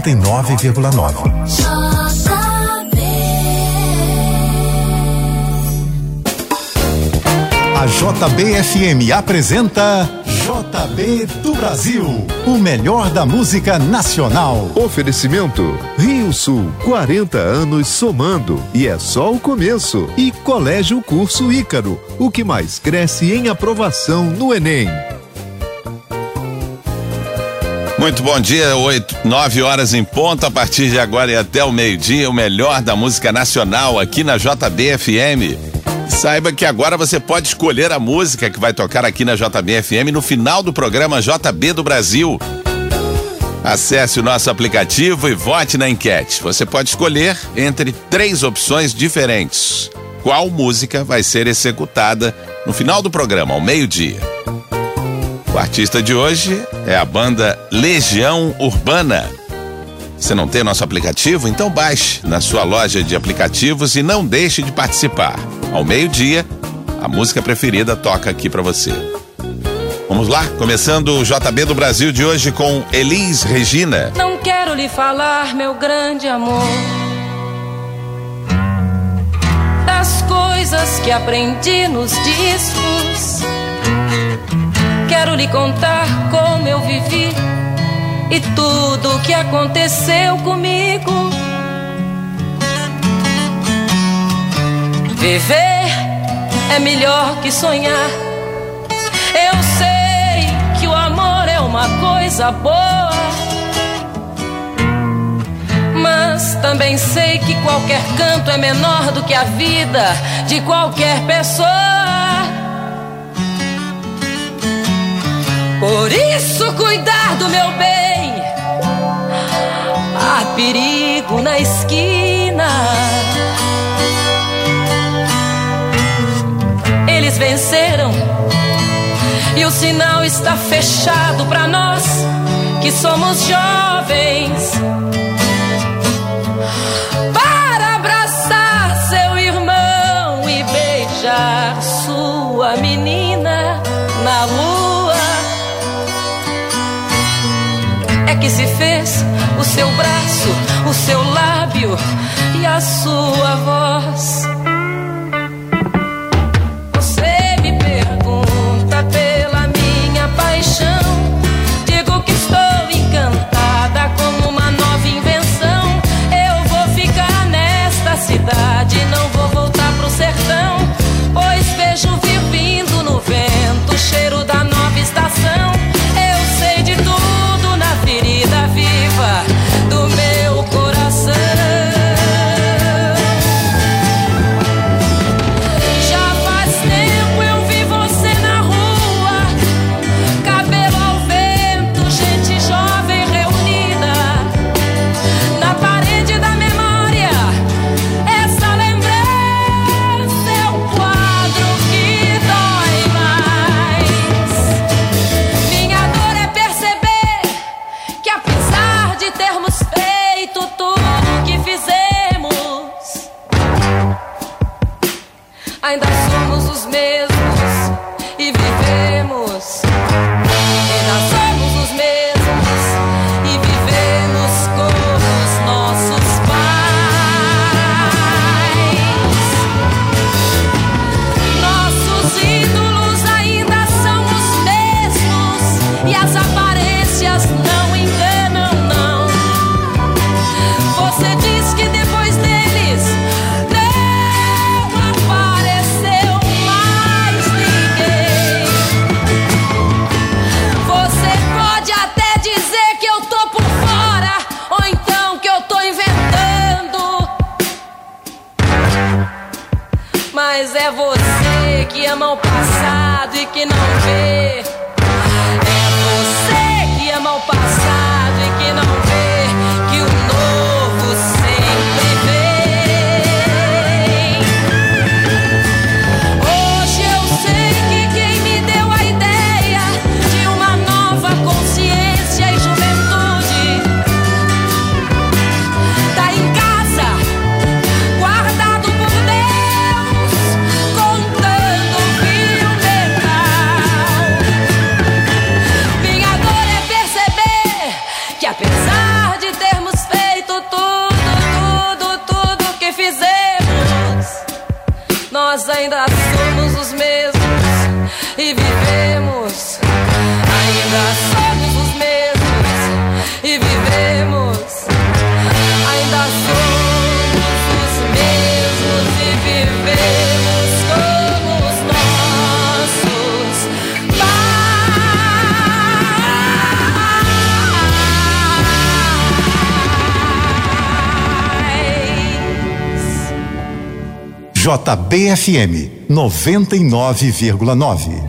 99,9. A JBFM apresenta JB do Brasil, o melhor da música nacional. Oferecimento Rio Sul, 40 anos somando, e é só o começo. E Colégio Curso Ícaro, o que mais cresce em aprovação no Enem. Muito bom dia, 8, 9 horas em ponto, a partir de agora e até o meio-dia, o melhor da música nacional aqui na JBFM. Saiba que agora você pode escolher a música que vai tocar aqui na JBFM no final do programa JB do Brasil. Acesse o nosso aplicativo e vote na enquete. Você pode escolher entre 3 opções diferentes. Qual música vai ser executada no final do programa, ao meio-dia? O artista de hoje é a banda Legião Urbana. Você não tem nosso aplicativo? Então baixe na sua loja de aplicativos e não deixe de participar. Ao meio-dia, a música preferida toca aqui pra você. Vamos lá, começando o JB do Brasil de hoje com Elis Regina. Não quero lhe falar, meu grande amor, das coisas que aprendi nos discos. Quero lhe contar como eu vivi e tudo o que aconteceu comigo. Viver é melhor que sonhar. Eu sei que o amor é uma coisa boa, mas também sei que qualquer canto é menor do que a vida de qualquer pessoa. Por isso, cuidar do meu bem. Há perigo na esquina. Eles venceram e o sinal está fechado pra nós que somos jovens. Para abraçar seu irmão e beijar sua menina na lua, é que se fez o seu braço, o seu lábio e a sua voz. Você me pergunta pela minha paixão. Digo que estou encantada com uma nova invenção. Eu vou ficar nesta cidade, não vou voltar pro sertão, pois vejo vir vindo no vento o cheiro da nova estação. Eu sei de tudo na ferida viva do meu coração. Já faz tempo eu vi você na rua, cabelo ao vento, gente jovem reunida. Na parede da memória, essa lembrança é o quadro que dói mais. Minha dor é perceber que apesar de termos feito tudo que fizemos, ainda somos os mesmos e vivemos. Ainda somos os mesmos e vivemos como os nossos pais. Nossos ídolos ainda são os mesmos e as aparências não enganam, não. Você diz que depois deles não apareceu mais ninguém. Você pode até dizer que eu tô por fora, ou então que eu tô inventando, mas é você que ama o passado e que não vê. É você que ama o passado e que não vê que o novo sempre vem. Hoje eu sei que quem me deu a ideia de uma nova consciência e juventude tá em casa, guardado por Deus, contando o fio dental. Minha dor é perceber ainda somos os mesmos e vivemos. Ainda somos os mesmos e vivemos. Ainda somos os mesmos e vivemos como os nossos pais. JBFM 99,9.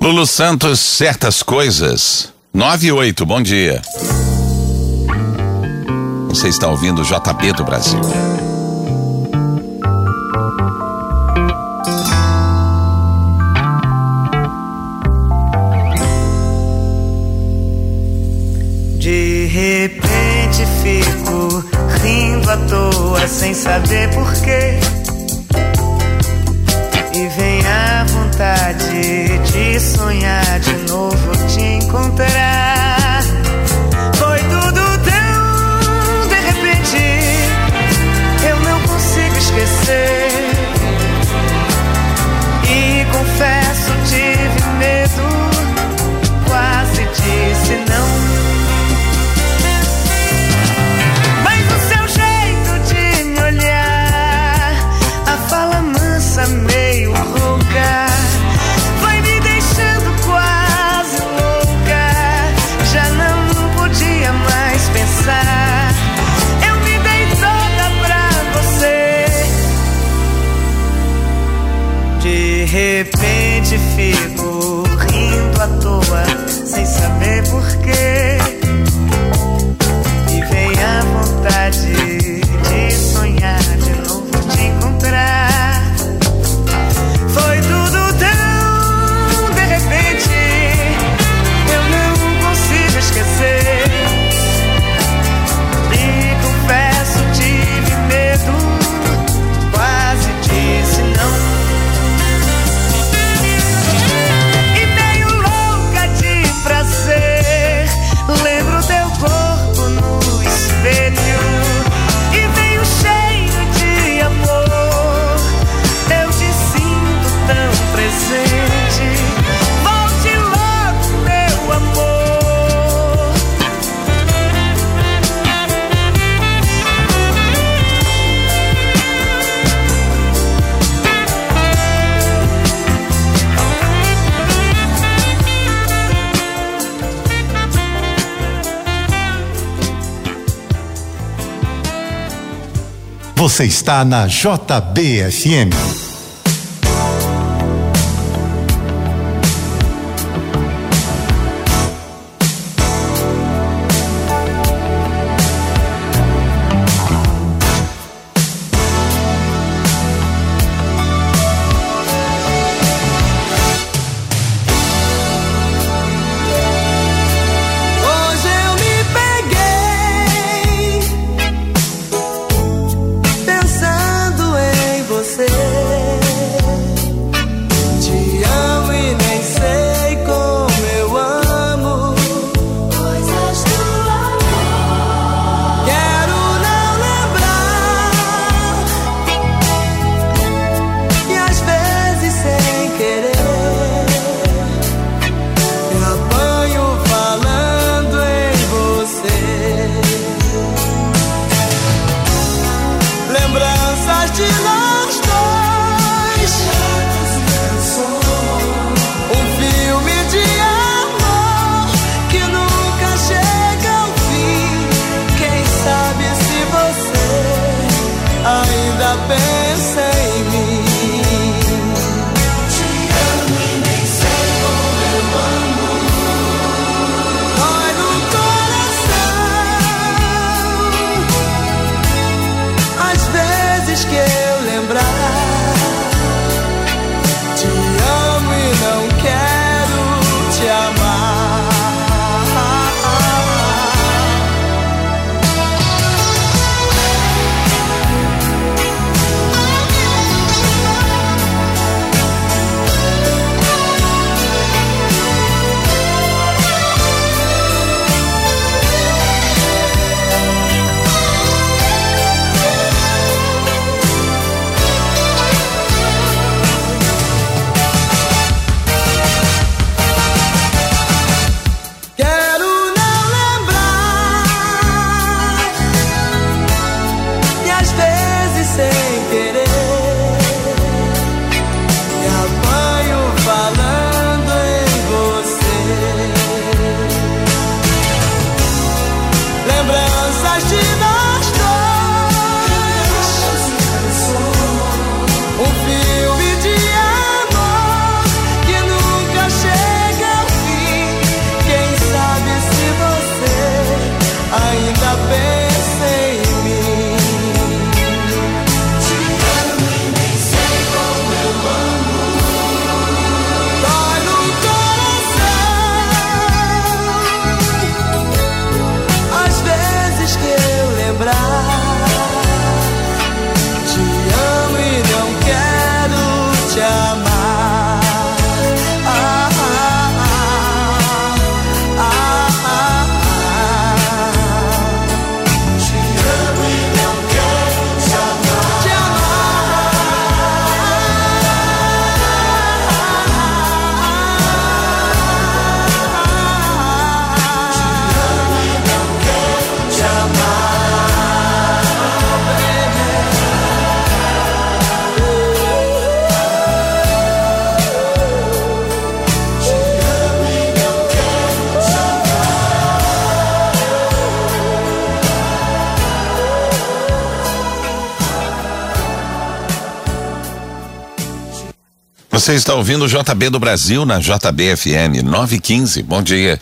Lulu Santos, certas coisas. 9:08, bom dia. Você está ouvindo o JB do Brasil. repente fico rindo à toa sem saber porquê, e vem a vontade de sonhar de novo te encontrar. Foi tudo tão de repente, eu não consigo esquecer, e confesso tive medo, quase disse não. Meio louca, vai me deixando quase louca, já não podia mais pensar, eu me dei toda pra você. De repente fico rindo à toa sem saber porquê, e vem a vontade de sonhar de novo te encontrar. Foi tudo tão de repente, eu não consigo esquecer, e confesso tive medo, quase disse não. E meio louca de prazer, lembro teu corpo no espelho, e veio cheio de amor, tão presente. Volte logo, meu amor. Você está na JBFM. Say Você está ouvindo o JB do Brasil na JBFM 915. Bom dia.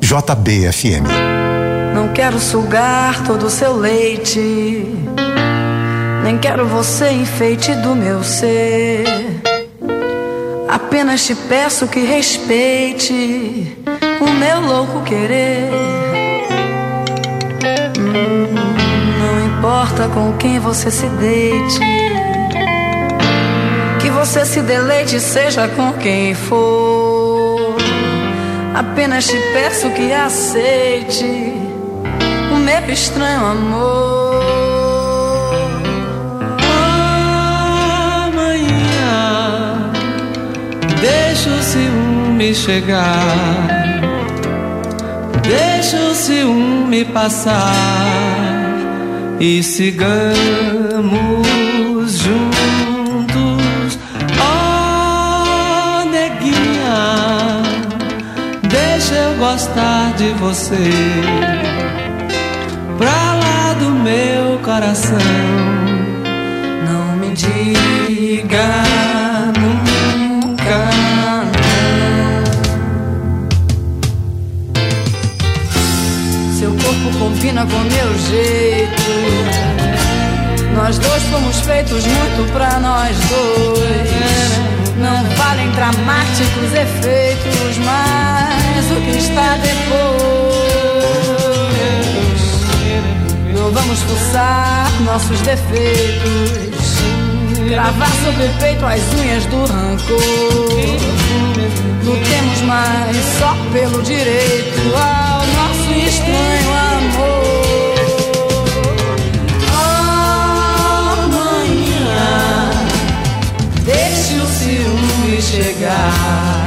JBFM. Não quero sugar todo o seu leite, nem quero você enfeite do meu ser. Apenas te peço que respeite o meu louco querer. Não importa com quem você se deite, que você se deleite, seja com quem for. Apenas te peço que aceite o meu estranho amor. Amanhã Deixa o ciúme chegar, deixa o ciúme passar e sigamos juntos. Oh, neguinha, deixa eu gostar de você, pra lá do meu coração. Não me diga combina com meu jeito. Nós dois fomos feitos muito pra nós dois. Não valem dramáticos efeitos, mas o que está depois. Não vamos forçar nossos defeitos, gravar sobre o peito as unhas do rancor. Lutemos mais só pelo direito ao nosso estranho amor. Oh, manhã, deixe o ciúme chegar,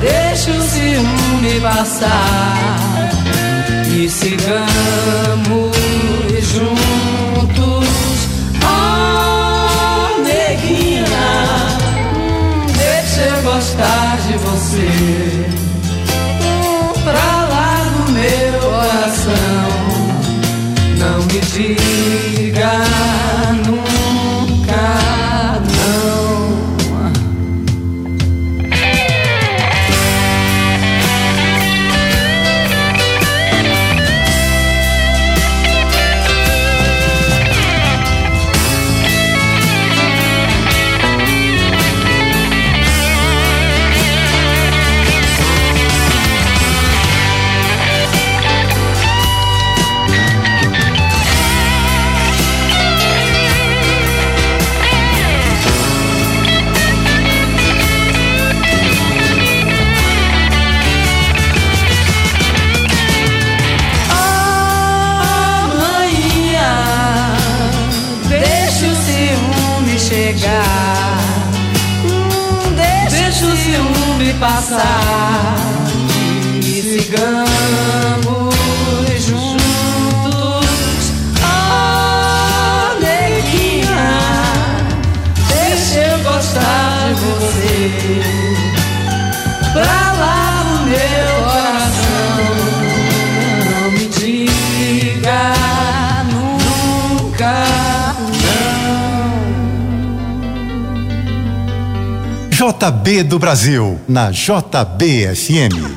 deixe o ciúme passar e sigamos juntos. Oh, neguinha, deixe eu gostar de você, pra lá do meu coração. Não me diga nunca passar e sigamos juntos. Oh, neguinha, deixa eu gostar de você, pra lá do meu coração. Não me diga nunca JB do Brasil, na JBFM.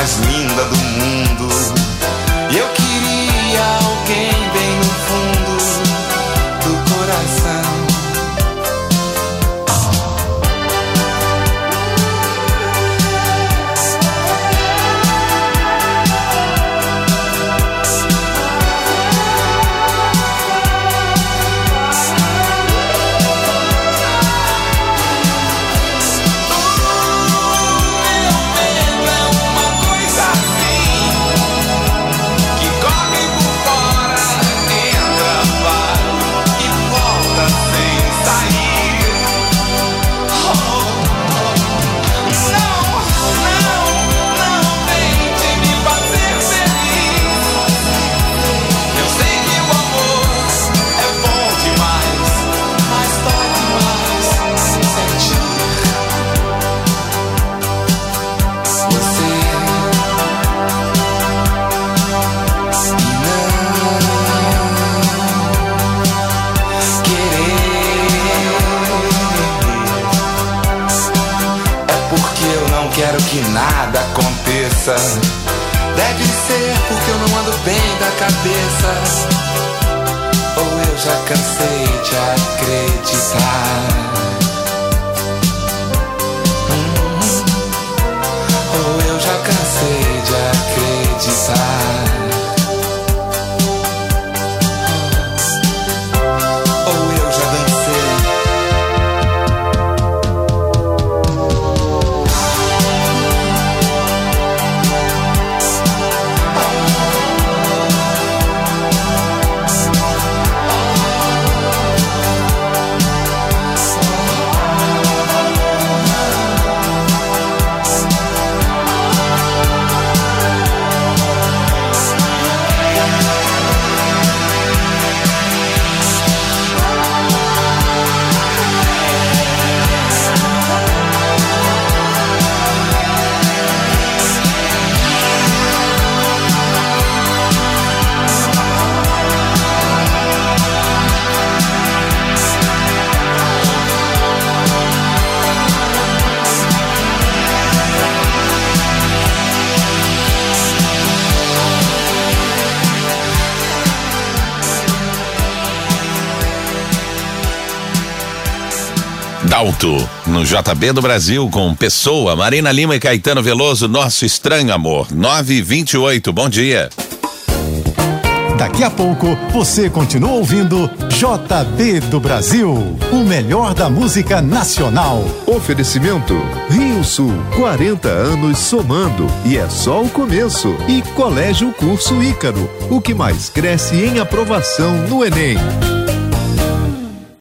mais linda do mundo. E eu queria alguém bem no fundo do coração. Deve ser porque eu não ando bem da cabeça, ou eu já cansei de acreditar, ou eu já cansei de acreditar, ou eu já dancei. Alto, no JB do Brasil, com Pessoa, Marina Lima e Caetano Veloso, Nosso Estranho Amor, 9h28, bom dia. Daqui a pouco, você continua ouvindo JB do Brasil, o melhor da música nacional. Oferecimento, Rio Sul, 40 anos somando, e é só o começo. E Colégio Curso Ícaro, o que mais cresce em aprovação no Enem.